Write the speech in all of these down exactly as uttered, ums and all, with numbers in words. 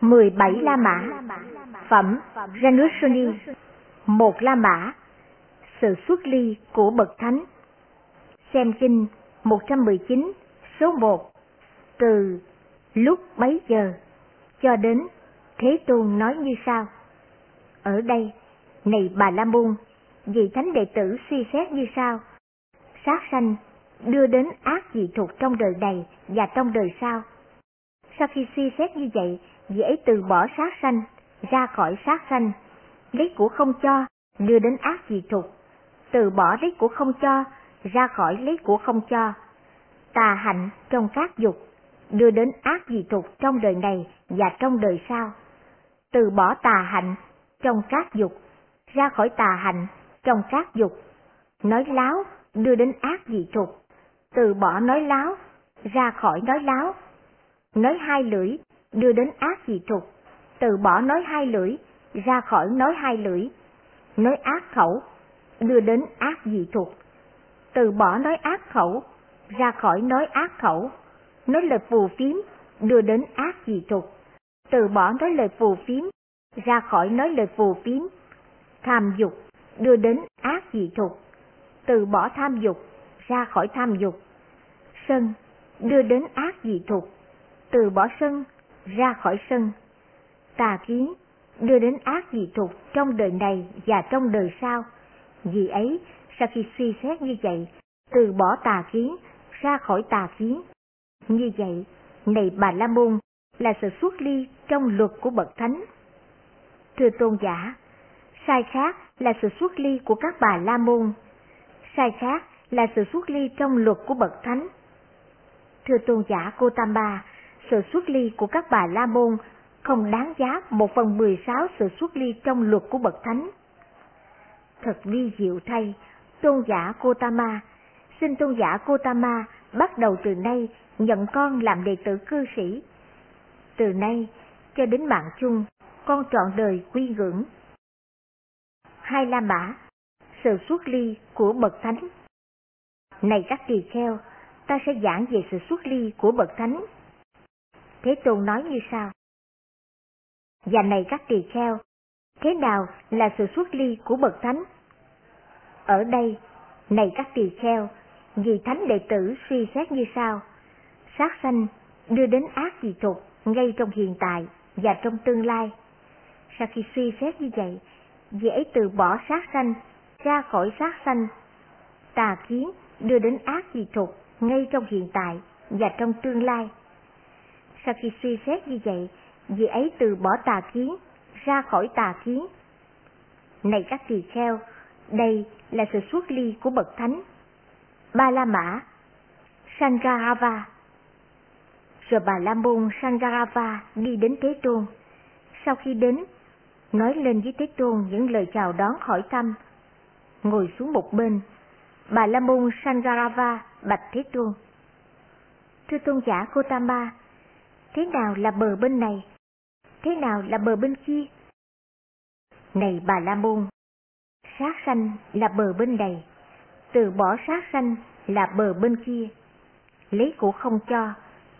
mười bảy La Mã. Phẩm Jāṇussoṇi, một La Mã. Sự xuất ly của bậc thánh. Xem kinh một trăm mười chín số một. Từ lúc bấy giờ cho đến Thế Tôn nói như sau. Ở đây, này Bà La Môn, vị thánh đệ tử suy xét như sau. Sát sanh đưa đến ác dị thuộc trong đời này và trong đời sau. Sau khi suy xét như vậy, vị ấy từ bỏ sát sanh, ra khỏi sát sanh, lấy của không cho, đưa đến ác dị thuộc, từ bỏ lấy của không cho, ra khỏi lấy của không cho. Tà hạnh trong các dục, đưa đến ác dị thuộc trong đời này và trong đời sau. Từ bỏ tà hạnh trong các dục, ra khỏi tà hạnh trong các dục. Nói láo đưa đến ác dị thuộc, từ bỏ nói láo, ra khỏi nói láo. Nói hai lưỡi đưa đến ác dị thuộc, từ bỏ nói hai lưỡi, ra khỏi nói hai lưỡi. Nói ác khẩu đưa đến ác dị thuộc, từ bỏ nói ác khẩu, ra khỏi nói ác khẩu. Nói lời phù phiếm đưa đến ác dị thuộc, từ bỏ nói lời phù phiếm, ra khỏi nói lời phù phiếm. Tham dục đưa đến ác dị thuộc, từ bỏ tham dục, ra khỏi tham dục. Sân đưa đến ác dị thuộc, từ bỏ sân, ra khỏi sân. Tà kiến đưa đến ác dị thuộc trong đời này và trong đời sau. Vì ấy, sau khi suy xét như vậy, từ bỏ tà kiến, ra khỏi tà kiến. Như vậy, này Bà La Môn, là sự xuất ly trong luật của bậc thánh. Thưa tôn giả, sai khác là sự xuất ly của các Bà La Môn, sai khác là sự xuất ly trong luật của bậc thánh. Thưa tôn giả Gotama, sự xuất ly của các Bà La Môn không đáng giá một phần mười sáu sự xuất ly trong luật của bậc thánh. Thật vi diệu thay, tôn giả Gotama, xin tôn giả Gotama bắt đầu từ nay nhận con làm đệ tử cư sĩ. Từ nay cho đến mạng chung, con trọn đời quy ngưỡng. Hai La Mã, sự xuất ly của bậc thánh. Này các tỳ kheo, ta sẽ giảng về sự xuất ly của bậc thánh. Thế Tôn nói như sau. Và này các tỳ kheo, thế nào là sự xuất ly của bậc thánh? Ở đây, này các tỳ kheo, vị thánh đệ tử suy xét như sau. Sát sanh đưa đến ác dị thuộc ngay trong hiện tại và trong tương lai. Sau khi suy xét như vậy, vị ấy từ bỏ sát sanh, ra khỏi sát sanh. Tà kiến đưa đến ác dị thuộc ngay trong hiện tại và trong tương lai. Sau khi suy xét như vậy, vị ấy từ bỏ tà kiến, ra khỏi tà kiến. Này các tỳ kheo, đây là sự xuất ly của bậc thánh. Ba La Mã, Sangharava. Rồi Bà La Môn Sangharava đi đến Thế Tôn. Sau khi đến, nói lên với Thế Tôn những lời chào đón hỏi thăm. Ngồi xuống một bên, Bà La Môn Sangharava bạch Thế Tôn. Thưa tôn giả Gotama, thế nào là bờ bên này? Thế nào là bờ bên kia? Này Bà La Môn, sát sanh là bờ bên này, từ bỏ sát sanh là bờ bên kia. Lấy của không cho,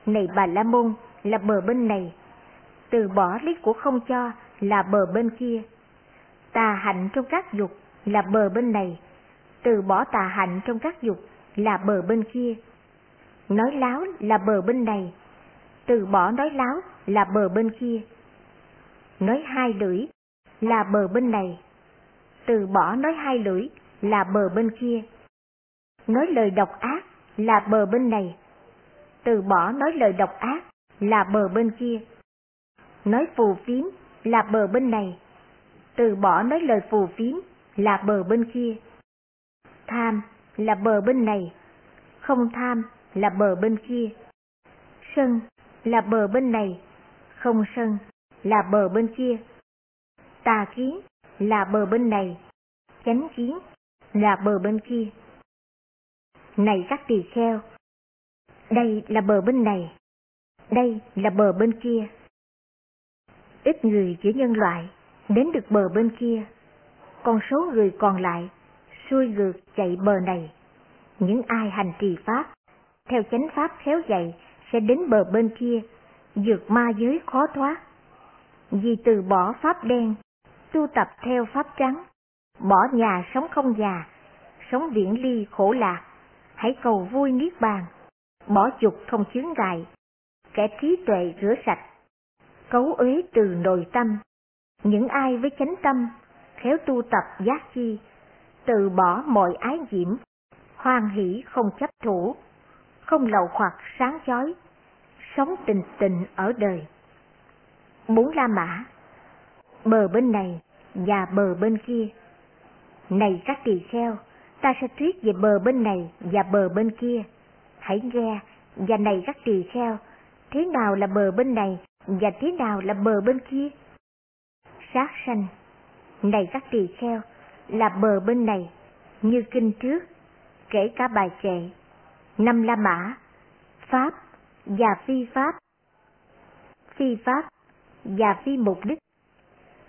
này Bà La Môn, là bờ bên này, từ bỏ lấy của không cho là bờ bên kia. Tà hạnh trong các dục là bờ bên này, từ bỏ tà hạnh trong các dục là bờ bên kia. Nói láo là bờ bên này, từ bỏ nói láo là bờ bên kia. Nói hai lưỡi là bờ bên này, từ bỏ nói hai lưỡi là bờ bên kia. Nói lời độc ác là bờ bên này, từ bỏ nói lời độc ác là bờ bên kia. Nói phù phiếm là bờ bên này, từ bỏ nói lời phù phiếm là bờ bên kia. Tham là bờ bên này, không tham là bờ bên kia. Sân là bờ bên này, không sân là bờ bên kia. Tà kiến là bờ bên này, chánh kiến là bờ bên kia. Này các tỳ kheo, đây là bờ bên này, đây là bờ bên kia. Ít người giữa nhân loại đến được bờ bên kia, còn số người còn lại xuôi ngược chạy bờ này. Những ai hành trì pháp, theo chánh pháp khéo dạy sẽ đến bờ bên kia, vượt ma giới khó thoát, vì từ bỏ pháp đen, tu tập theo pháp trắng, bỏ nhà sống không già, sống viễn ly khổ lạc, hãy cầu vui niết bàn, bỏ dục không chướng ngại, kẻ trí tuệ rửa sạch, cấu uế từ nội tâm. Những ai với chánh tâm, khéo tu tập giác chi, từ bỏ mọi ái diễm, hoan hỷ không chấp thủ, không lậu hoặc sáng chói, sống tình tình ở đời. Bốn La Mã, bờ bên này và bờ bên kia. Này các tỳ kheo, ta sẽ thuyết về bờ bên này và bờ bên kia. Hãy nghe, và này các tỳ kheo, thế nào là bờ bên này và thế nào là bờ bên kia? Sát sanh. Này các tỳ kheo, là bờ bên này, như kinh trước, kể cả bài kệ, năm La Mã, pháp và phi pháp, phi pháp và phi mục đích.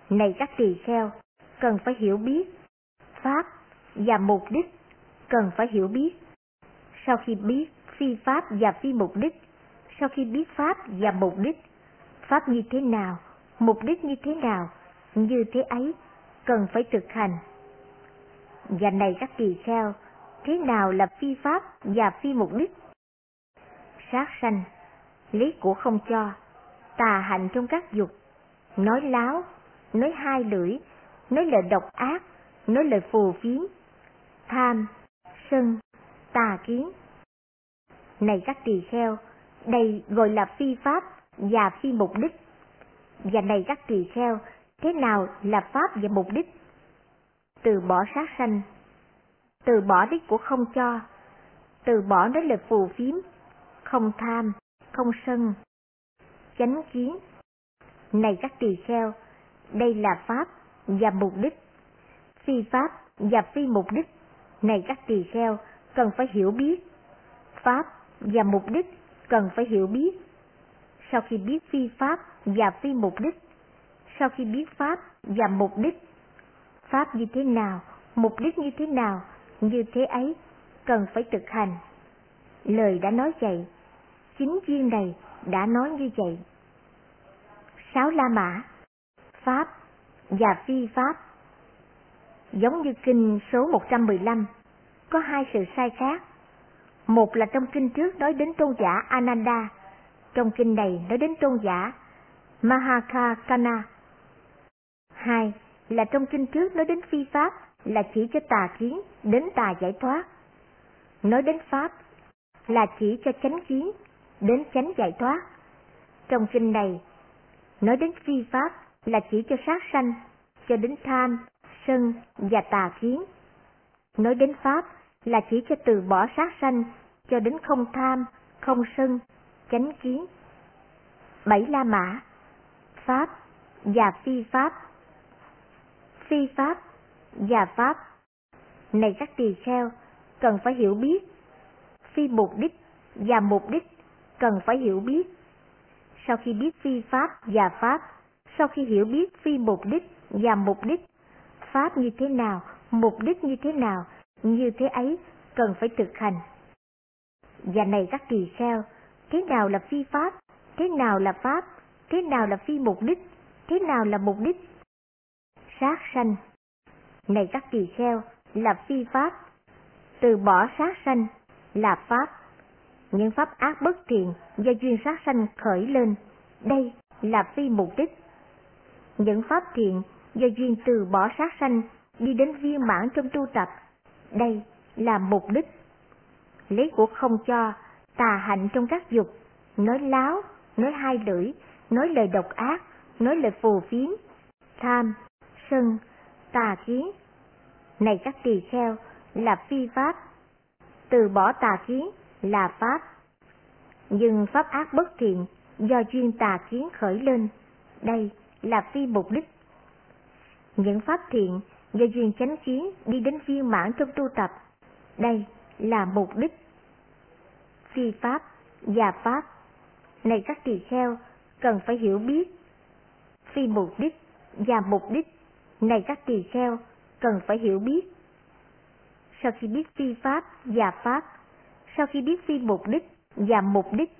Này các tỳ kheo, cần phải hiểu biết, pháp và mục đích cần phải hiểu biết. Sau khi biết phi pháp và phi mục đích, sau khi biết pháp và mục đích, pháp như thế nào, mục đích như thế nào, như thế ấy cần phải thực hành. Và này các tỳ kheo, thế nào là phi pháp và phi mục đích? Sát sanh, lấy của không cho, tà hạnh trong các dục, nói láo, nói hai lưỡi, nói lời độc ác, nói lời phù phiếm, tham, sân, tà kiến. Này các tỳ kheo, đây gọi là phi pháp và phi mục đích. Và này các tỳ kheo, thế nào là pháp và mục đích? Từ bỏ sát sanh, từ bỏ đích của không cho, từ bỏ nói lời phù phiếm, không tham, không sân, chánh kiến. Này các tỳ kheo, đây là pháp và mục đích, phi pháp và phi mục đích. Này các tỳ kheo, cần phải hiểu biết, pháp và mục đích cần phải hiểu biết. Sau khi biết phi pháp và phi mục đích, sau khi biết pháp và mục đích, pháp như thế nào, mục đích như thế nào, như thế ấy cần phải thực hành. Lời đã nói vậy, chính viên này đã nói như vậy. Sáu La Mã, pháp và phi pháp. Giống như kinh số một trăm mười lăm, có hai sự sai khác. Một là trong kinh trước nói đến tôn giả Ananda, trong kinh này nói đến tôn giả Mahakakana. Hai là trong kinh trước nói đến phi pháp là chỉ cho tà kiến, đến tà giải thoát. Nói đến pháp là chỉ cho chánh kiến, đến chánh giải thoát. Trong kinh này nói đến phi pháp là chỉ cho sát sanh, cho đến tham, sân và tà kiến. Nói đến pháp là chỉ cho từ bỏ sát sanh, cho đến không tham, không sân, chánh kiến. Bảy La Mã, pháp và phi pháp. Phi pháp và pháp. Này các tỳ kheo, cần phải hiểu biết. Phi mục đích và mục đích cần phải hiểu biết. Sau khi biết phi pháp và pháp, sau khi hiểu biết phi mục đích và mục đích, pháp như thế nào, mục đích như thế nào, như thế ấy cần phải thực hành. Và này các tỳ kheo, thế nào là phi pháp, thế nào là pháp, thế nào là phi mục đích, thế nào là mục đích? Sát sanh. Này các tỳ kheo, là phi pháp, từ bỏ sát sanh là pháp. Những pháp ác bất thiện do duyên sát sanh khởi lên, đây là phi mục đích. Những pháp thiện do duyên từ bỏ sát sanh đi đến viên mãn trong tu tập, đây là mục đích. Lấy của không cho, tà hạnh trong các dục, nói láo, nói hai lưỡi, nói lời độc ác, nói lời phù phiếm, tham, sân, tà kiến. Này các tỳ kheo, là phi pháp, từ bỏ tà kiến là pháp. Nhưng pháp ác bất thiện do duyên tà kiến khởi lên, đây là phi mục đích. Những pháp thiện do duyên chánh kiến đi đến viên mãn trong tu tập, đây là mục đích. Phi pháp và pháp. Này các tỳ kheo, cần phải hiểu biết. Phi mục đích và mục đích. Này các tỳ kheo, cần phải hiểu biết. Sau khi biết phi pháp và pháp, sau khi biết phi mục đích và mục đích,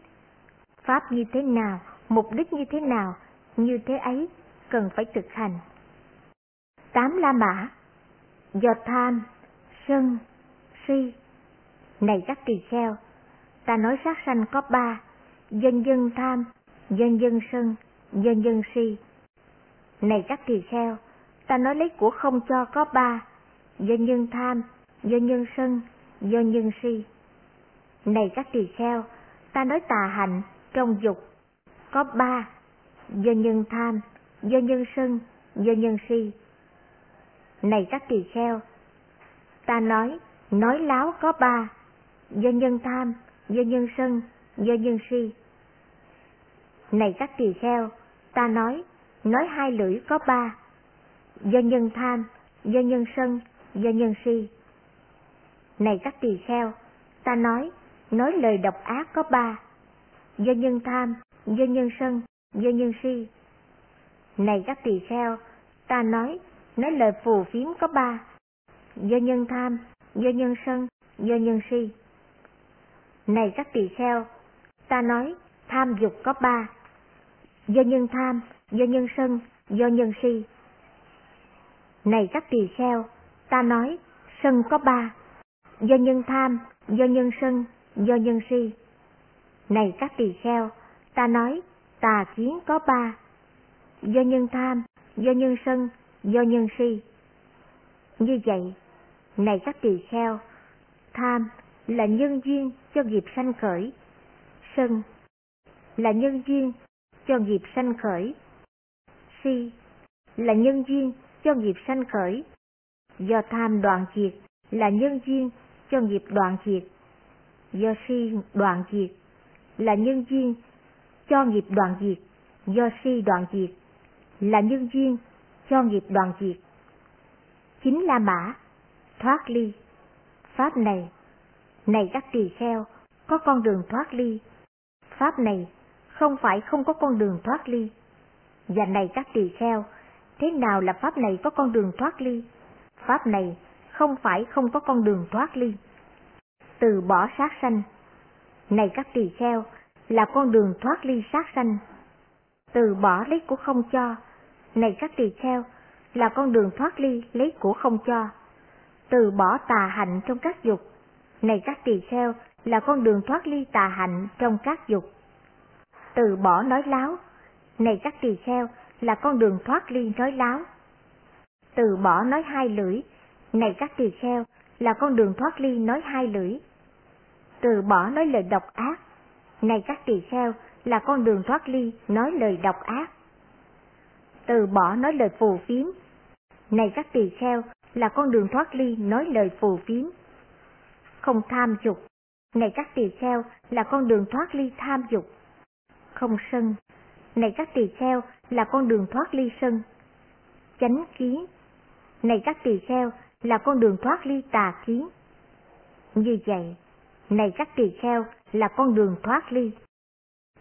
pháp như thế nào, mục đích như thế nào, như thế ấy cần phải thực hành. Tám la mã do tham, sân, si. Này các tỳ kheo, ta nói sát sanh có ba: nhân duyên tham, nhân duyên sân, nhân duyên si. Này các tỳ kheo, ta nói lấy của không cho có ba: nhân duyên tham, nhân duyên sân, nhân duyên si. Này các tỳ kheo, ta nói tà hạnh trong dục có ba: nhân duyên tham, nhân duyên sân, nhân duyên si. Này các tỳ kheo, ta nói nói láo có ba: nhân duyên tham, nhân duyên sân, nhân duyên si. Này các tỳ kheo, ta nói nói hai lưỡi có ba: nhân duyên tham, nhân duyên sân, nhân duyên si. Này các tỳ kheo, ta nói nói lời độc ác có ba: nhân duyên tham, nhân duyên sân, nhân duyên si. Này các tỳ kheo, ta nói nói lời phù phiếm có ba: nhân duyên tham, nhân duyên sân, nhân duyên si. Này các tỳ kheo, ta nói tham dục có ba: nhân duyên tham, nhân duyên sân, nhân duyên si. Này các tỳ kheo, ta nói sân có ba: nhân duyên tham, nhân duyên sân, nhân duyên si. Này các tỳ kheo, ta nói tà kiến có ba: nhân duyên tham, nhân duyên sân, nhân duyên si. Như vậy, này các tỳ kheo, tham là nhân duyên cho nghiệp sanh khởi, sân là nhân duyên cho nghiệp sanh khởi, si là nhân duyên cho nghiệp sanh khởi, do tham đoạn diệt là nhân duyên cho nghiệp đoạn diệt, do si đoạn diệt là nhân duyên cho nghiệp đoạn diệt, do si đoạn diệt là nhân duyên cho nghiệp đoạn diệt. Chính là mã thoát ly pháp này. Này các tỳ kheo, có con đường thoát ly pháp này, không phải không có con đường thoát ly. Và này các tỳ kheo, thế nào là pháp này có con đường thoát ly? Pháp này không phải không có con đường thoát ly. Từ bỏ sát sanh, này các tỳ kheo, là con đường thoát ly sát sanh. Từ bỏ lấy của không cho, này các tỳ kheo, là con đường thoát ly lấy của không cho. Từ bỏ tà hạnh trong các dục, này các tỳ kheo, là con đường thoát ly tà hạnh trong các dục. Từ bỏ nói láo, này các tỳ kheo, là con đường thoát ly nói láo. Từ bỏ nói hai lưỡi, này các tỳ kheo, là con đường thoát ly nói hai lưỡi. Từ bỏ nói lời độc ác, này các tỳ kheo, là con đường thoát ly nói lời độc ác. Từ bỏ nói lời phù phiếm, này các tỳ kheo, là con đường thoát ly nói lời phù phiếm. Không tham dục, này các tỳ kheo, là con đường thoát ly tham dục. Không sân, này các tỳ kheo, là con đường thoát ly sân. Chánh kiến, này các tỳ kheo, là con đường thoát ly tà kiến. Như vậy, này các tỳ kheo, là con đường thoát ly.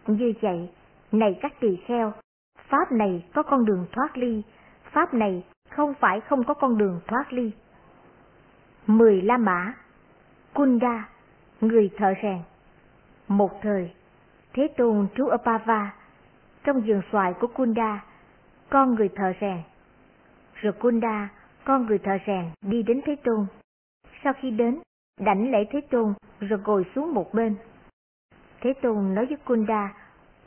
Như vậy, này các tỳ kheo, pháp này có con đường thoát ly, pháp này không phải không có con đường thoát ly. Mười la mã. Cunda, người thợ rèn. Một thời, Thế Tôn trú ở Pava, trong vườn xoài của Cunda, con người thợ rèn. Rồi Cunda, con người thợ rèn, đi đến Thế Tôn. Sau khi đến, đảnh lễ Thế Tôn rồi ngồi xuống một bên. Thế Tôn nói với Cunda,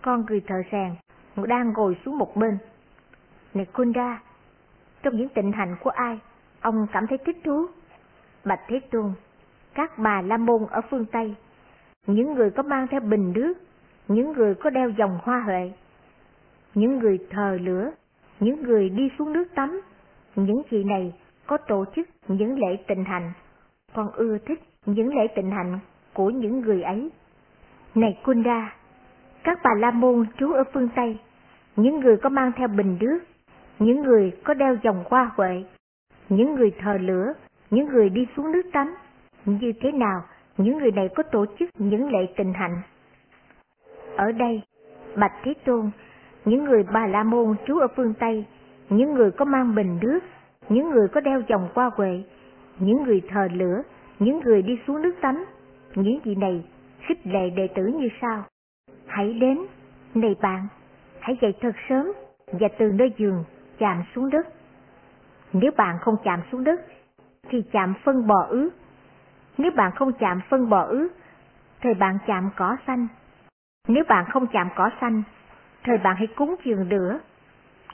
con người thợ rèn, đang ngồi xuống một bên: Này Cunda, trong những tịnh hạnh của ai, ông cảm thấy thích thú? Bạch Thế Tôn, các bà la môn ở phương Tây, những người có mang theo bình nước, những người có đeo vòng hoa huệ, những người thờ lửa, những người đi xuống nước tắm, những vị này có tổ chức những lễ tịnh hạnh, con ưa thích những lễ tịnh hạnh của những người ấy. Này Cunda, các bà la môn trú ở phương Tây, những người có mang theo bình nước, những người có đeo vòng hoa huệ, những người thờ lửa, những người đi xuống nước tắm, như thế nào những người này có tổ chức những lễ tịnh hạnh? Ở đây, bạch Thế Tôn, những người Bà La Môn trú ở phương Tây, những người có mang bình nước, những người có đeo vòng hoa huệ, những người thờ lửa, những người đi xuống nước tắm, những vị này khích lệ đệ tử như sau: Hãy đến, này bạn, hãy dậy thật sớm, và từ nơi giường chạm xuống đất. Nếu bạn không chạm xuống đất thì chạm phân bò ướt. Nếu bạn không chạm phân bò ướt thì bạn chạm cỏ xanh. Nếu bạn không chạm cỏ xanh thì bạn hãy cúng dường lửa.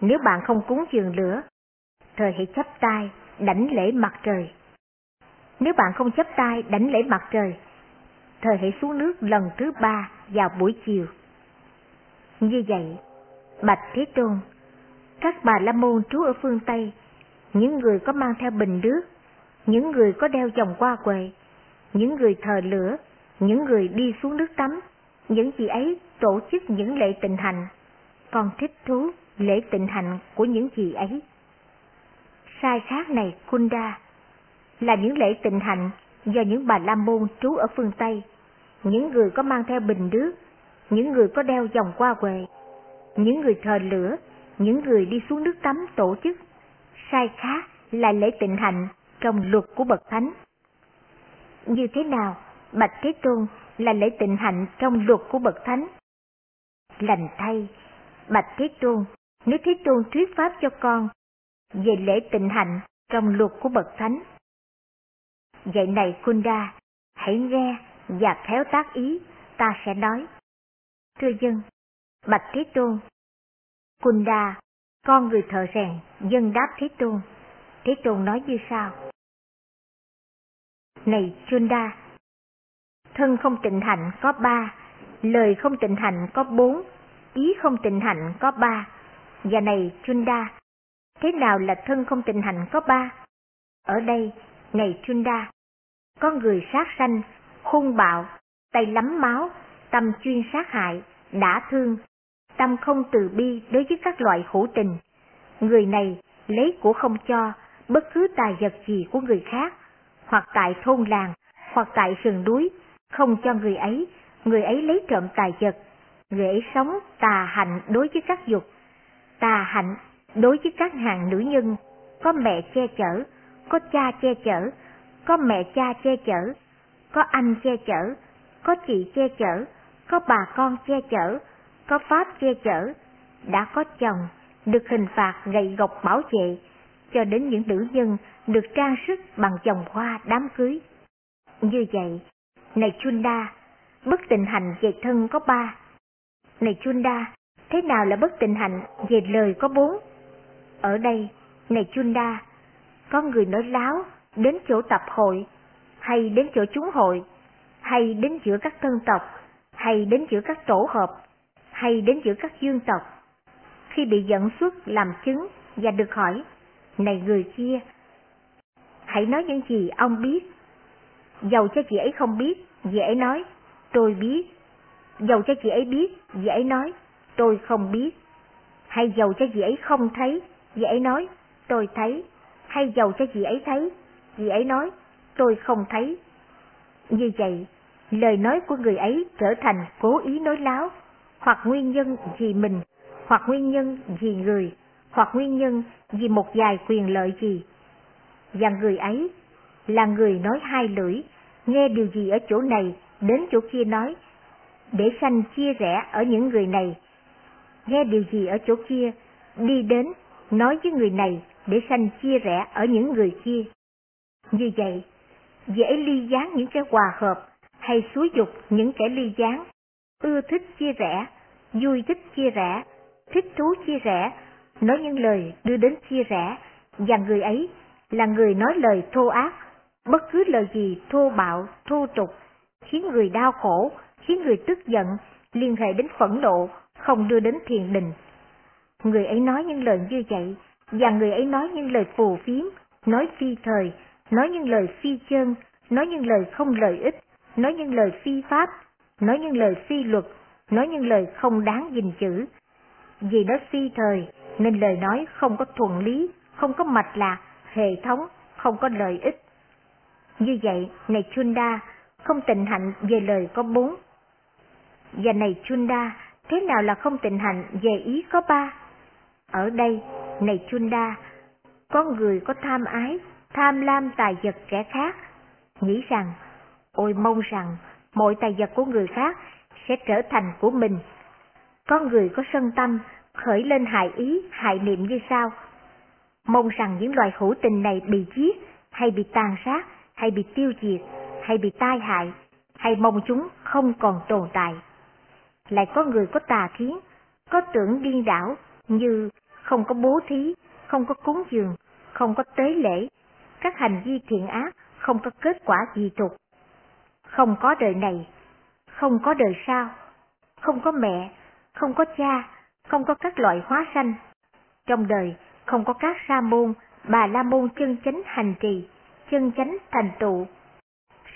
Nếu bạn không cúng dường lửa thì hãy chắp tay đảnh lễ mặt trời. Nếu bạn không chắp tay đảnh lễ mặt trời thì hãy xuống nước lần thứ ba vào buổi chiều. Như vậy, bạch Thế Tôn, các Bà La Môn trú ở phương Tây, những người có mang theo bình nước, những người có đeo vòng qua quệ, những người thờ lửa, những người đi xuống nước tắm, những chị ấy tổ chức những lễ tịnh hành, còn thích thú lễ tịnh hành của những chị ấy. Sai khác này Cunda là những lễ tịnh hành do những Bà La Môn trú ở phương Tây, những người có mang theo bình nước, những người có đeo vòng qua quệ, những người thờ lửa, những người đi xuống nước tắm tổ chức. Sai khác là lễ tịnh hạnh trong luật của bậc thánh. Như thế nào, bạch Thế Tôn, là lễ tịnh hạnh trong luật của bậc thánh? Lành thay, bạch Thế Tôn, nếu Thế Tôn thuyết pháp cho con về lễ tịnh hạnh trong luật của bậc thánh. Vậy này Cunda, hãy nghe và khéo tác ý, ta sẽ nói. Thưa dân, bạch Thế Tôn, Cunda, con người thợ rèn, dân đáp Thế Tôn. Thế Tôn nói như sau. Này Cunda, thân không tịnh hạnh có ba, lời không tịnh hạnh có bốn, ý không tịnh hạnh có ba. Và này Cunda, thế nào là thân không tịnh hạnh có ba? Ở đây, này Cunda, có người sát sanh, hung bạo, tay lắm máu, tâm chuyên sát hại, đã thương, tâm không từ bi đối với các loại hữu tình. Người này lấy của không cho, bất cứ tài vật gì của người khác, hoặc tại thôn làng, hoặc tại sườn núi, không cho người ấy, người ấy lấy trộm tài vật, người ấy sống tà hạnh đối với các dục, tà hạnh đối với các hàng nữ nhân, có mẹ che chở, có cha che chở, có mẹ cha che chở, có anh che chở, có chị che chở, có bà con che chở, có pháp che chở, đã có chồng, được hình phạt gậy gộc bảo vệ, cho đến những nữ nhân được trang sức bằng vòng hoa đám cưới. Như vậy, này Cunda, bất tịnh hạnh về thân có ba. Này Cunda, thế nào là bất tịnh hạnh về lời có bốn? Ở đây, này Cunda, có người nói láo, đến chỗ tập hội, hay đến chỗ chúng hội, hay đến giữa các thân tộc, hay đến giữa các tổ hợp, hay đến giữa các dương tộc. Khi bị dẫn xuất làm chứng và được hỏi, này người kia, hãy nói những gì ông biết. Dầu cho chị ấy không biết, chị ấy nói, tôi biết. Dầu cho chị ấy biết, chị ấy nói, tôi không biết. Hay dầu cho chị ấy không thấy, chị ấy nói, tôi thấy. Hay dầu cho chị ấy thấy, chị ấy nói, tôi không thấy. Như vậy, lời nói của người ấy trở thành cố ý nói láo, hoặc nguyên nhân vì mình, hoặc nguyên nhân vì người, hoặc nguyên nhân vì một vài quyền lợi gì. Và người ấy là người nói hai lưỡi, nghe điều gì ở chỗ này, đến chỗ kia nói, để sanh chia rẽ ở những người này. Nghe điều gì ở chỗ kia, đi đến, nói với người này, để sanh chia rẽ ở những người kia. Như vậy, dễ ly gián những kẻ hòa hợp, hay xúi dục những kẻ ly gián, ưa thích chia rẽ, vui thích chia rẽ, thích thú chia rẽ, nói những lời đưa đến chia rẽ, và người ấy là người nói lời thô ác, bất cứ lời gì thô bạo, thô tục, khiến người đau khổ, khiến người tức giận, liên hệ đến phẫn nộ, không đưa đến thiền định. Người ấy nói những lời như vậy, và người ấy nói những lời phù phiếm, nói phi thời, nói những lời phi chân, nói những lời không lợi ích, nói những lời phi pháp, nói những lời phi luật, nói những lời không đáng gìn giữ. Vì nó phi thời nên lời nói không có thuần lý, không có mạch lạc, hệ thống, không có lợi ích. Như vậy, này Cunda, không tịnh hạnh về lời có bốn. Và này Cunda, thế nào là không tịnh hạnh về ý có ba? Ở đây, này Cunda, có người có tham ái, tham lam tài vật kẻ khác, nghĩ rằng, ôi mong rằng mọi tài vật của người khác sẽ trở thành của mình. Có người có sân tâm, khởi lên hại ý, hại niệm như sau: mong rằng những loài hữu tình này bị giết, hay bị tàn sát, hay bị tiêu diệt, hay bị tai hại, hay mong chúng không còn tồn tại. Lại có người có tà kiến, có tưởng điên đảo như không có bố thí, không có cúng dường, không có tế lễ, các hành vi thiện ác không có kết quả dị tục. Không có đời này, không có đời sau, không có mẹ, không có cha, không có các loại hóa sanh. Trong đời không có các sa môn, bà la môn chân chánh hành trì, chân chánh thành tựu.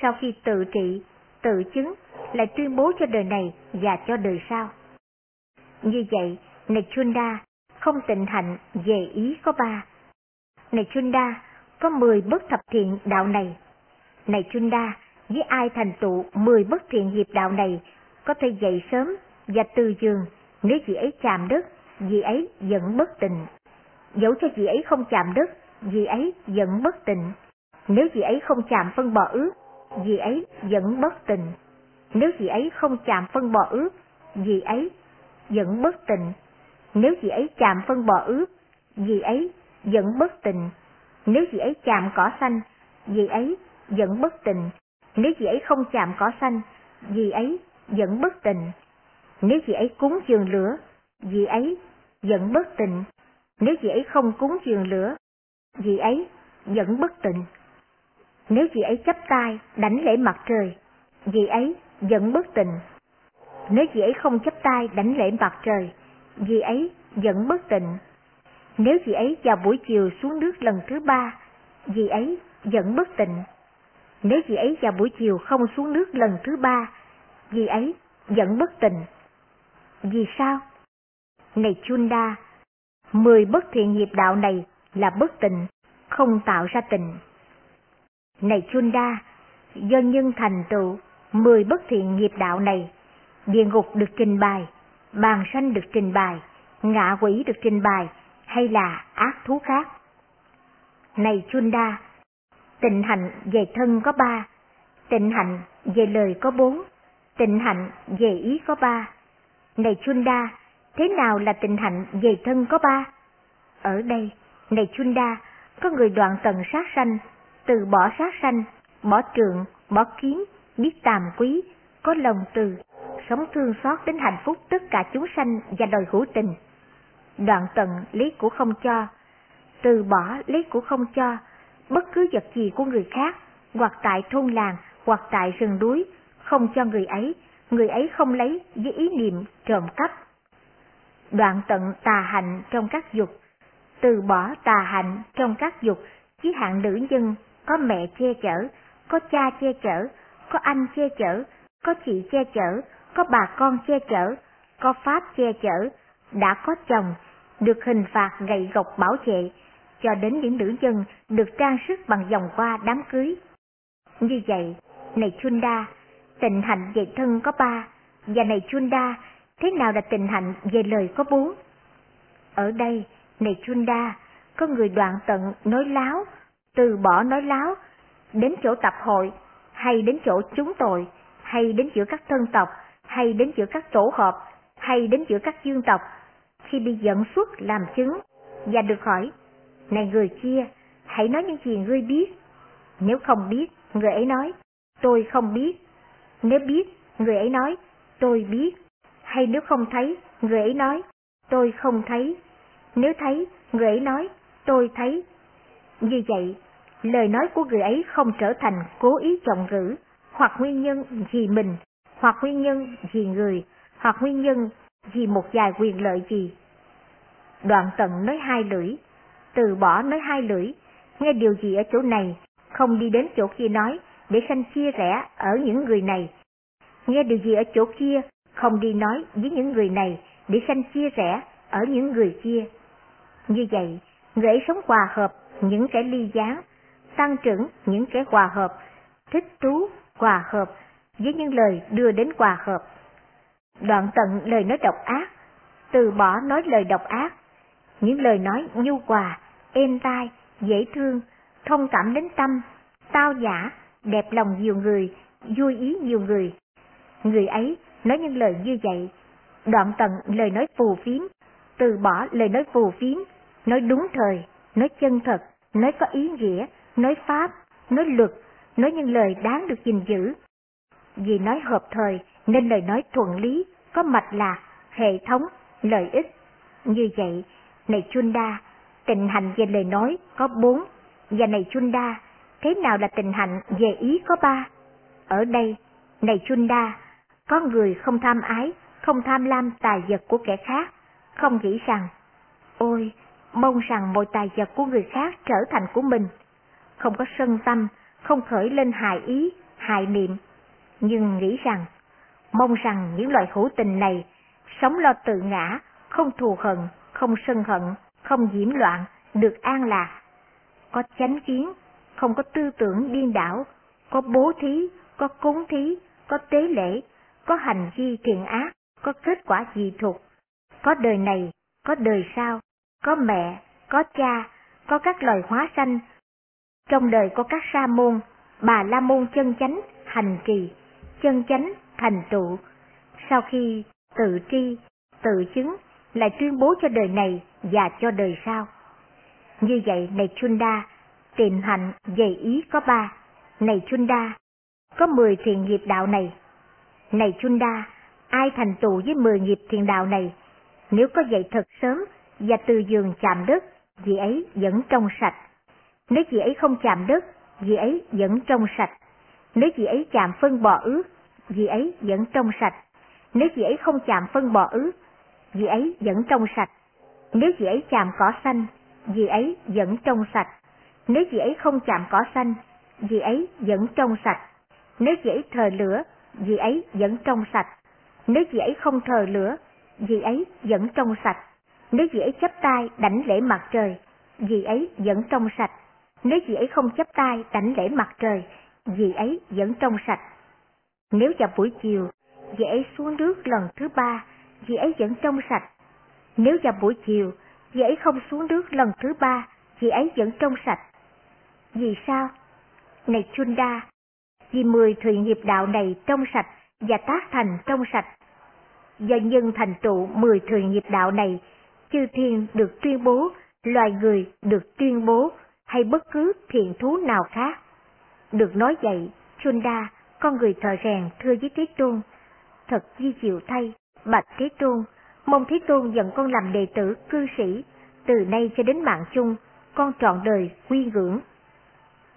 Sau khi tự trị, tự chứng, lại tuyên bố cho đời này và cho đời sau. Như vậy, này Cunda, không tịnh hạnh về ý có ba. Này Cunda, có mười bất thập thiện đạo này. Này Cunda, với ai thành tựu mười bất thiện hiệp đạo này, có thể dậy sớm và từ giường, nếu vị ấy chạm đất, vị ấy vẫn bất tịnh. Dẫu cho vị ấy không chạm đất, vị ấy vẫn bất tịnh. Nếu vị ấy không chạm phân bò ướt, vị ấy vẫn bất tịnh. Nếu vị ấy không chạm phân bò ướt, vị ấy vẫn bất tịnh. Nếu vị ấy chạm phân bò ướt, vị ấy vẫn bất tịnh. Nếu vị ấy chạm cỏ xanh, vị ấy vẫn bất tịnh. Nếu vị ấy không chạm cỏ xanh, vị ấy vẫn bất tịnh. Nếu vị ấy cúng dường lửa, vị ấy vẫn bất tịnh. Nếu vị ấy không cúng dường lửa, vị ấy vẫn bất tịnh. Nếu vị ấy chắp tay đảnh lễ mặt trời, vị ấy vẫn bất tịnh. Nếu vị ấy không chắp tay đảnh lễ mặt trời, vị ấy vẫn bất tịnh. Nếu vị ấy vào buổi chiều xuống nước lần thứ ba, vị ấy vẫn bất tịnh. Nếu vị ấy vào buổi chiều không xuống nước lần thứ ba, vị ấy vẫn bất tịnh. Vì sao? Này Cunda, mười bất thiện nghiệp đạo này là bất tịnh, không tạo ra tịnh. Này Cunda, do nhân thành tựu mười bất thiện nghiệp đạo này, địa ngục được trình bày, bàn sanh được trình bày, ngạ quỷ được trình bày, hay là ác thú khác. Này Cunda, tịnh hạnh về thân có ba, tịnh hạnh về lời có bốn, tịnh hạnh về ý có ba. Này Cunda, thế nào là tịnh hạnh về thân có ba? Ở đây, này Cunda, có người đoạn tận sát sanh, từ bỏ sát sanh, bỏ trượng, bỏ kiếm, biết tàm quý, có lòng từ, sống thương xót đến hạnh phúc tất cả chúng sanh và đòi hữu tình. Đoạn tận lấy của không cho, từ bỏ lấy của không cho, bất cứ vật gì của người khác, hoặc tại thôn làng, hoặc tại rừng núi, không cho người ấy, người ấy không lấy với ý niệm trộm cắp. Đoạn tận tà hạnh trong các dục, từ bỏ tà hạnh trong các dục, chí hạng nữ nhân có mẹ che chở, có cha che chở, có anh che chở, có chị che chở, có bà con che chở, có pháp che chở, đã có chồng, được hình phạt gậy gộc bảo vệ, cho đến những nữ nhân được trang sức bằng vòng hoa đám cưới. Như vậy, này Cunda, tịnh hạnh về thân có ba, và này Cunda, thế nào là tịnh hạnh về lời có bốn? Ở đây, này Cunda, có người đoạn tận nói láo, từ bỏ nói láo, đến chỗ tập hội, hay đến chỗ chúng tội, hay đến giữa các thân tộc, hay đến giữa các tổ hợp, hay đến giữa các dương tộc, khi bị dẫn xuất làm chứng, và được hỏi: này người kia, hãy nói những gì ngươi biết. Nếu không biết, người ấy nói: tôi không biết. Nếu biết, người ấy nói: tôi biết. Hay nếu không thấy, người ấy nói: tôi không thấy. Nếu thấy, người ấy nói: tôi thấy. Như vậy, lời nói của người ấy không trở thành cố ý trọng ngữ, hoặc nguyên nhân vì mình, hoặc nguyên nhân vì người, hoặc nguyên nhân vì một vài quyền lợi gì. Đoạn tận nói hai lưỡi, từ bỏ nói hai lưỡi, nghe điều gì ở chỗ này, không đi đến chỗ kia nói, để sanh chia rẽ ở những người này. Nghe điều gì ở chỗ kia, không đi nói với những người này, để sanh chia rẽ ở những người kia. Như vậy, người ấy sống hòa hợp những kẻ ly gián, tăng trưởng những kẻ hòa hợp, thích thú hòa hợp với những lời đưa đến hòa hợp. Đoạn tận lời nói độc ác, từ bỏ nói lời độc ác, những lời nói nhu hòa, êm tai, dễ thương, thông cảm đến tâm, tao nhã, đẹp lòng nhiều người, vui ý nhiều người. Người ấy nói những lời như vậy. Đoạn tận lời nói phù phiếm, từ bỏ lời nói phù phiếm, nói đúng thời, nói chân thật, nói có ý nghĩa, nói pháp, nói luật, nói những lời đáng được gìn giữ. Vì nói hợp thời nên lời nói thuận lý, có mạch lạc, hệ thống, lợi ích. Như vậy, này Cunda, tịnh hạnh về lời nói có bốn, và này Cunda, thế nào là tịnh hạnh về ý có ba? Ở đây, này Cunda, có người không tham ái, không tham lam tài vật của kẻ khác, không nghĩ rằng, ôi, mong rằng mọi tài vật của người khác trở thành của mình, không có sân tâm, không khởi lên hại ý, hại niệm, nhưng nghĩ rằng, mong rằng những loại hữu tình này, sống lo tự ngã, không thù hận, không sân hận, không nhiễm loạn, được an lạc, có chánh kiến, không có tư tưởng điên đảo, có bố thí, có cúng thí, có tế lễ, có hành vi thiện ác, có kết quả dị thuộc, có đời này, có đời sau, có mẹ, có cha, có các loài hóa sanh, trong đời có các sa môn, bà la môn chân chánh, hành trì, chân chánh, thành tựu, sau khi tự tri, tự chứng, lại tuyên bố cho đời này và cho đời sau. Như vậy này Cunda, tịnh hạnh về ý có ba, này Cunda, có mười thiện nghiệp đạo này. Này Cunda, ai thành tựu với mười nghiệp thiện đạo này, nếu có dậy thật sớm và từ giường chạm đất, vị ấy vẫn trong sạch. Nếu vị ấy không chạm đất, vị ấy vẫn trong sạch. Nếu vị ấy chạm phân bò ướt, vị ấy vẫn trong sạch. Nếu vị ấy không chạm phân bò ướt, vị ấy vẫn trong sạch. Nếu vị ấy chạm cỏ xanh, vị ấy vẫn trong sạch. Nếu vị ấy không chạm cỏ xanh, vị ấy vẫn trong sạch. Nếu vị ấy thờ lửa, vị ấy vẫn trong sạch. Nếu vị ấy không thờ lửa, vị ấy vẫn trong sạch. Nếu vị ấy chắp tay đảnh lễ mặt trời, vị ấy vẫn trong sạch. Nếu vị ấy không chắp tay đảnh lễ mặt trời, vị ấy vẫn trong sạch. Nếu vào buổi chiều, vị ấy xuống nước lần thứ ba, vị ấy vẫn trong sạch. Nếu vào buổi chiều, vị ấy không xuống nước lần thứ ba, vị ấy vẫn trong sạch. Vì sao? Này Cunda, vì mười thiện nghiệp đạo này trong sạch và tác thành trong sạch. Do nhân thành tựu mười thiện nghiệp đạo này, chư thiên được tuyên bố, loài người được tuyên bố, hay bất cứ thiện thú nào khác. Được nói vậy, Cunda, con người thờ rèn thưa với Thế Tôn, thật vi diệu thay, bạch Thế Tôn, mong Thế Tôn dẫn con làm đệ tử cư sĩ, từ nay cho đến mạng chung, con trọn đời quy ngưỡng.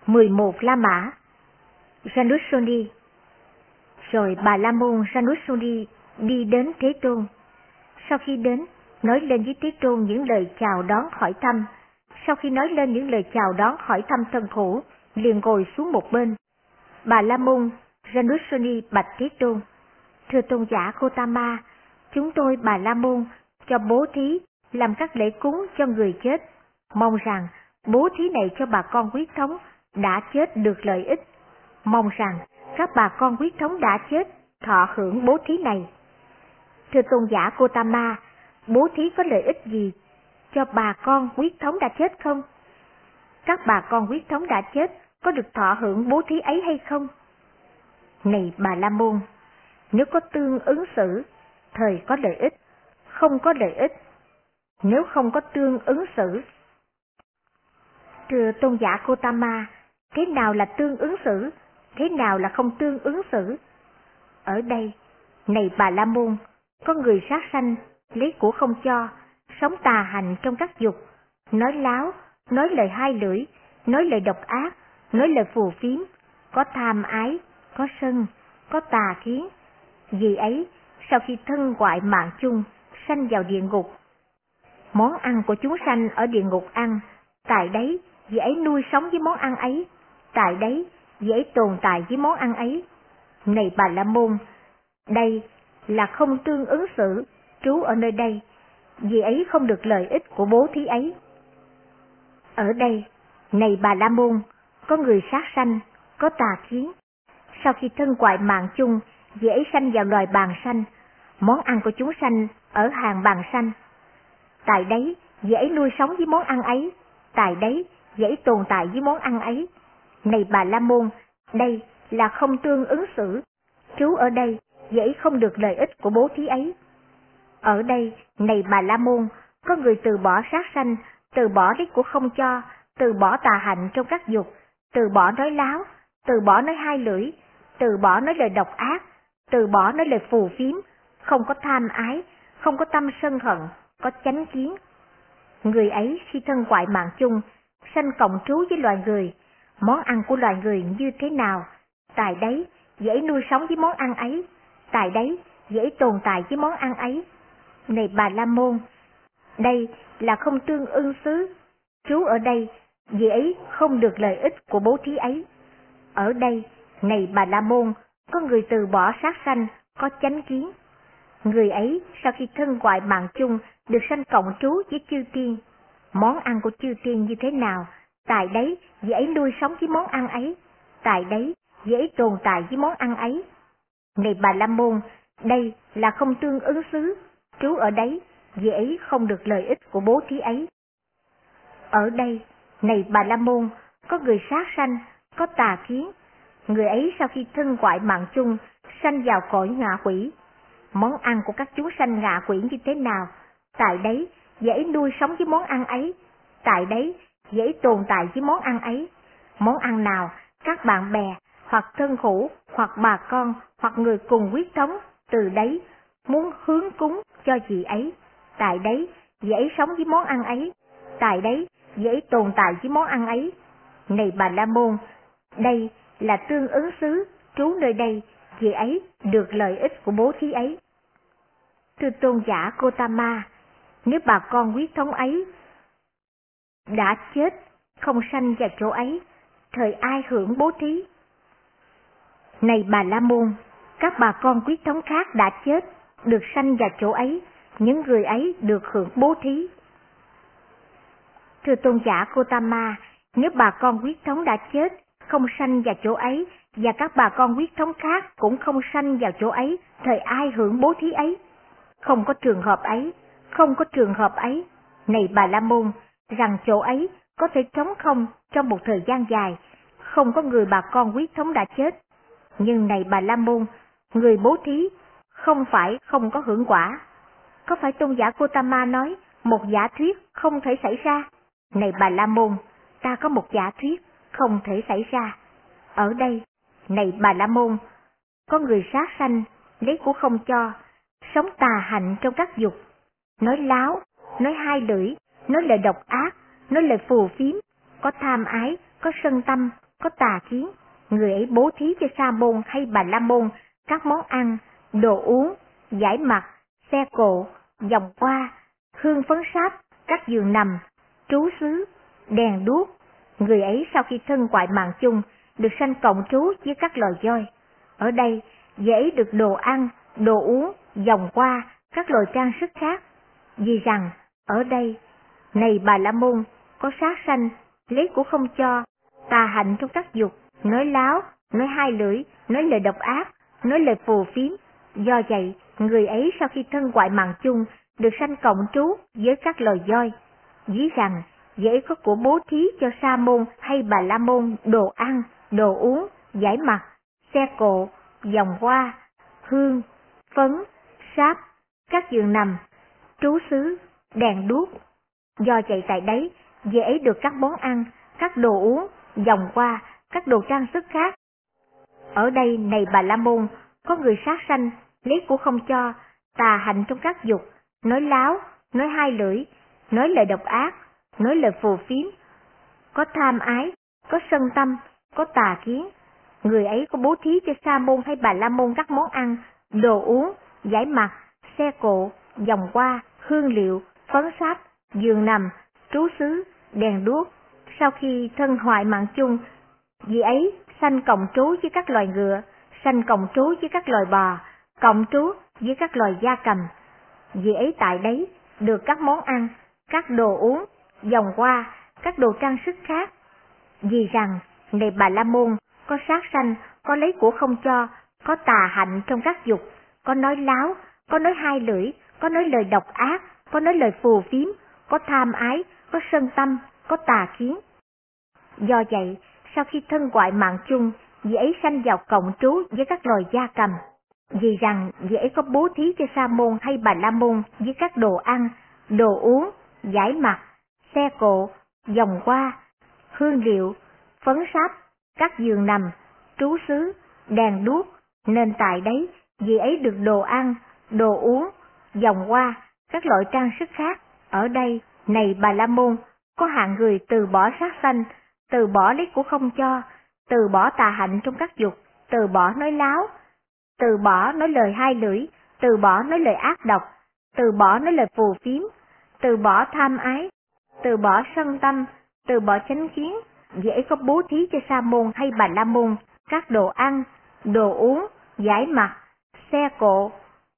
mười một La Mã Jāṇussoṇi. Rồi bà La Môn Jāṇussoṇi đi đến Thế Tôn. Sau khi đến, nói lên với Thế Tôn những lời chào đón hỏi thăm. Sau khi nói lên những lời chào đón hỏi thăm thân khổ, liền ngồi xuống một bên. Bà La Môn Jāṇussoṇi bạch Thế Tôn: Thưa tôn giả Gotama, chúng tôi bà La Môn cho bố thí, làm các lễ cúng cho người chết, mong rằng bố thí này cho bà con huyết thống đã chết được lợi ích, mong rằng các bà con huyết thống đã chết thọ hưởng bố thí này. Thưa tôn giả Gotama, bố thí có lợi ích gì cho bà con huyết thống đã chết không? Các bà con huyết thống đã chết có được thọ hưởng bố thí ấy hay không? Này bà La Môn, nếu có tương ứng xử, thời có lợi ích, không có lợi ích. Nếu không có tương ứng xử. Thưa tôn giả Gotama, thế nào là tương ứng xử, thế nào là không tương ứng xử? Ở đây, này bà La Môn, có người sát sanh, lấy của không cho, sống tà hành trong các dục, nói láo, nói lời hai lưỡi, nói lời độc ác, nói lời phù phiếm, có tham ái, có sân, có tà kiến. Vì ấy, sau khi thân hoại mạng chung, sanh vào địa ngục. Món ăn của chúng sanh ở địa ngục ăn, tại đấy, vì ấy nuôi sống với món ăn ấy, tại đấy, vì ấy tồn tại với món ăn ấy. Này bà La Môn, đây là không tương ứng xử, trú ở nơi đây, vì ấy không được lợi ích của bố thí ấy. Ở đây, này bà La Môn, có người sát sanh, có tà kiến. Sau khi thân hoại mạng chung, vì ấy sanh vào loài bàng sanh, món ăn của chúng sanh ở hàng bàng sanh. Tại đấy, vì ấy nuôi sống với món ăn ấy, tại đấy, vì ấy tồn tại với món ăn ấy. Này bà La Môn, đây là không tương ứng xử, trú ở đây, vì ấy không được lợi ích của bố thí ấy. Ở đây, này bà La Môn, Có người từ bỏ sát sanh, từ bỏ cái của không cho, từ bỏ tà hạnh trong các dục, từ bỏ nói láo, từ bỏ nói hai lưỡi, từ bỏ nói lời độc ác, từ bỏ nói lời phù phiếm, không có tham ái, không có tâm sân hận, có chánh kiến. Người ấy khi thân hoại mạng chung, sanh cộng trú với loài người, món ăn của loài người như thế nào, tại đấy dễ nuôi sống với món ăn ấy, tại đấy dễ tồn tại với món ăn ấy. Này Bà La Môn, đây là không tương ưng xứ, trú ở đây, vì ấy không được lợi ích của bố thí ấy. Ở đây, này Bà La Môn, có người từ bỏ sát sanh, có chánh kiến. Người ấy sau khi thân ngoại mạng chung được sanh cộng trú với chư tiên, món ăn của chư tiên như thế nào, tại đấy vì ấy nuôi sống với món ăn ấy, tại đấy vì ấy tồn tại với món ăn ấy. Này Bà La Môn, đây là không tương ứng xứ, trú ở đấy, vì ấy không được lợi ích của bố thí ấy. Ở đây, này Bà La Môn, có người sát sanh, có tà kiến. Người ấy sau khi thân ngoại mạng chung, sanh vào cõi ngạ quỷ. Món ăn của các chúng sanh ngạ quỷ như thế nào? Tại đấy, dễ nuôi sống với món ăn ấy. Tại đấy, dễ tồn tại với món ăn ấy. Món ăn nào, các bạn bè, hoặc thân hữu, hoặc bà con, hoặc người cùng huyết thống, từ đấy, muốn hướng cúng cho vị ấy. Tại đấy, dễ sống với món ăn ấy. Tại đấy, dễ tồn tại với món ăn ấy. Này Bà La Môn, đây là tương ứng xứ, trú nơi đây, vì ấy được lợi ích của bố thí ấy. Thưa tôn giả Gotama, nếu bà con huyết thống ấy đã chết, không sanh vào chỗ ấy, thời ai hưởng bố thí? Này Bà La Môn, các bà con huyết thống khác đã chết, được sanh vào chỗ ấy, những người ấy được hưởng bố thí. Thưa tôn giả Gotama, nếu bà con huyết thống đã chết, không sanh vào chỗ ấy, và các bà con huyết thống khác cũng không sanh vào chỗ ấy, thời ai hưởng bố thí ấy? Không có trường hợp ấy, không có trường hợp ấy. Này Bà La Môn, rằng chỗ ấy có thể trống không trong một thời gian dài, không có người bà con huyết thống đã chết. Nhưng này Bà La Môn, người bố thí không phải không có hưởng quả. Có phải tôn giả Gotama nói một giả thuyết không thể xảy ra? Này Bà La Môn, ta có một giả thuyết không thể xảy ra. Ở đây, này Bà La Môn, có người sát sanh, lấy của không cho, sống tà hạnh trong các dục, nói láo, nói hai lưỡi, nói lời độc ác, nói lời phù phiếm, có tham ái, có sân tâm, có tà kiến. Người ấy bố thí cho Sa Môn hay Bà La Môn các món ăn, đồ uống, vải mặc, xe cộ, vòng hoa, hương phấn sáp, các giường nằm, trú xứ, đèn đuốc. Người ấy sau khi thân ngoại mạng chung, được sanh cộng trú với các loài voi. Ở đây, dễ được đồ ăn, đồ uống, vòng hoa, các loài trang sức khác. Vì rằng, ở đây, này Bà La Môn, có sát sanh, lấy của không cho, tà hạnh trong các dục, nói láo, nói hai lưỡi, nói lời độc ác, nói lời phù phiếm. Do vậy, người ấy sau khi thân ngoại mạng chung, được sanh cộng trú với các loài voi. Ví rằng, dễ có của bố thí cho Sa Môn hay Bà La Môn đồ ăn, đồ uống, vải mặc, xe cộ, vòng hoa, hương, phấn, sáp, các giường nằm, trú xứ, đèn đuốc. Do vậy tại đấy, dễ được các món ăn, các đồ uống, vòng hoa, các đồ trang sức khác. Ở đây, này Bà La Môn, có người sát sanh, lấy của không cho, tà hạnh trong các dục, nói láo, nói hai lưỡi, nói lời độc ác, nói lời phù phiếm, có tham ái, có sân tâm, có tà kiến. Người ấy có bố thí cho Sa Môn hay Bà La Môn các món ăn, đồ uống, vải mặc, xe cộ, vòng hoa, hương liệu, phấn sáp, giường nằm, trú xứ, đèn đuốc. Sau khi thân hoại mạng chung, vì ấy sanh cộng trú với các loài ngựa, sanh cộng trú với các loài bò, cộng trú với các loài gia cầm. Vì ấy tại đấy được các món ăn, các đồ uống, vòng hoa, các đồ trang sức khác. Vì rằng, này Bà La Môn, có sát sanh, có lấy của không cho, có tà hạnh trong các dục, có nói láo, có nói hai lưỡi, có nói lời độc ác, có nói lời phù phiếm, có tham ái, có sân tâm, có tà kiến. Do vậy, sau khi thân ngoại mạng chung, vị ấy sanh vào cộng trú với các loài gia cầm. Vì rằng, vị ấy có bố thí cho Sa Môn hay Bà La Môn với các đồ ăn, đồ uống, giải mặt, xe cộ, vòng hoa, hương liệu, phấn sáp, các giường nằm, trú xứ, đèn đuốc, nên tại đấy vì ấy được đồ ăn, đồ uống, vòng hoa, các loại trang sức khác. Ở đây, này Bà La Môn, có hạng người từ bỏ sát sanh, từ bỏ lấy của không cho, từ bỏ tà hạnh trong các dục, từ bỏ nói láo, từ bỏ nói lời hai lưỡi, từ bỏ nói lời ác độc, từ bỏ nói lời phù phiếm, từ bỏ tham ái, từ bỏ sân tâm, từ bỏ chánh kiến, dễ có bố thí cho Sa môn hay Bà La môn các đồ ăn, đồ uống, giải mặt, xe cộ,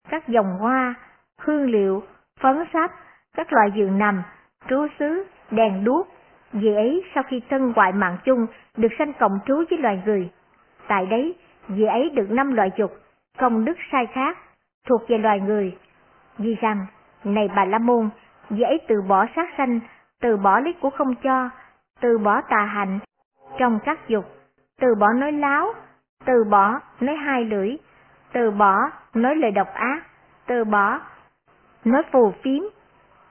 các vòng hoa, hương liệu, phấn sáp, các loại giường nằm, trú xứ, đèn đuốc. Vì ấy sau khi thân hoại mạng chung được sanh cộng trú với loài người, tại đấy vì ấy được năm loại dục, công đức sai khác, thuộc về loài người. Vì rằng, này Bà La Môn, vì ấy từ bỏ sát sanh, từ bỏ lấy của không cho, từ bỏ tà hạnh trong các dục, từ bỏ nói láo, từ bỏ nói hai lưỡi, từ bỏ nói lời độc ác, từ bỏ nói phù phiếm,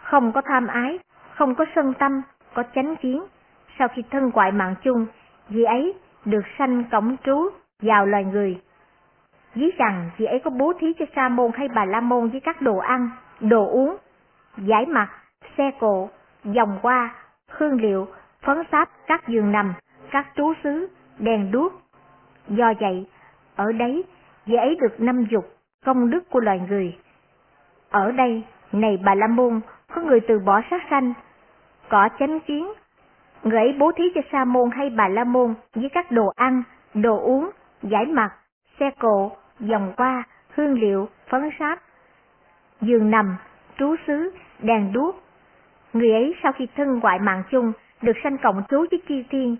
không có tham ái, không có sân tâm, có chánh kiến. Sau khi thân hoại mạng chung, vì ấy được sanh cổng trú vào loài người. Ví rằng vì ấy có bố thí cho Sa môn hay Bà la môn với các đồ ăn, đồ uống, giải mặt, xe cộ, vòng hoa, hương liệu, phấn sáp, các giường nằm, các trú xứ, đèn đuốc. Do vậy, ở đấy vì ấy được năm dục, công đức của loài người. Ở đây, này Bà la môn, có người từ bỏ sát sanh, có chánh kiến, người ấy bố thí cho Sa môn hay Bà la môn với các đồ ăn, đồ uống, giải mặt, xe cộ, vòng hoa, hương liệu, phấn sáp, giường nằm, trú xứ, đèn đuốc. Người ấy sau khi thân hoại mạng chung được sanh cộng trú với chư thiên.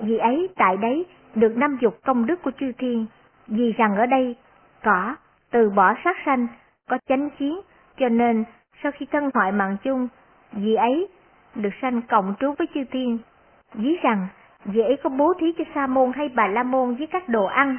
Vì ấy tại đấy được năm dục, công đức của chư thiên. Vì rằng ở đây có từ bỏ sát sanh, có chánh kiến, cho nên sau khi thân hoại mạng chung, vì ấy được sanh cộng trú với chư thiên. Ví rằng vì ấy có bố thí cho Sa môn hay Bà la môn với các đồ ăn.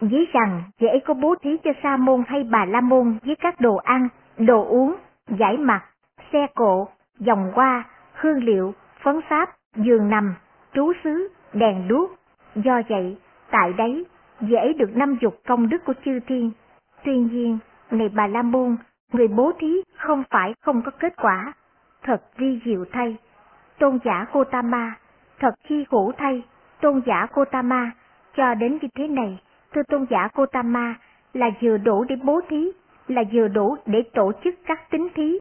Ví rằng vì ấy có bố thí cho Sa môn hay Bà la môn với các đồ ăn, đồ uống, giải mặt, xe cộ, vòng hoa, hương liệu, phấn sáp, giường nằm, trú xứ, đèn đuốc. Do vậy, tại đấy vì ấy được năm dục, công đức của chư thiên. Tuy nhiên, này Bà la môn, người bố thí không phải không có kết quả. Thật vi diệu thay, tôn giả Gotama, thật khi hữu thay, tôn giả Gotama, cho đến như thế này, thưa tôn giả Gotama, là vừa đủ để bố thí, là vừa đủ để tổ chức các tín thí.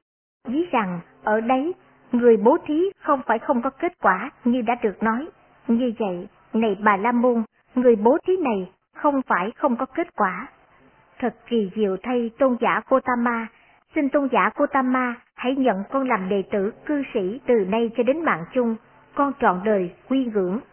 Ví rằng, ở đấy, người bố thí không phải không có kết quả như đã được nói. Như vậy, này Bà la môn, người bố thí này không phải không có kết quả. Thật kỳ diệu thay, tôn giả Gotama, xin tôn giả Gotama hãy nhận con làm đệ tử cư sĩ từ nay cho đến mạng chung, con trọn đời quy ngưỡng.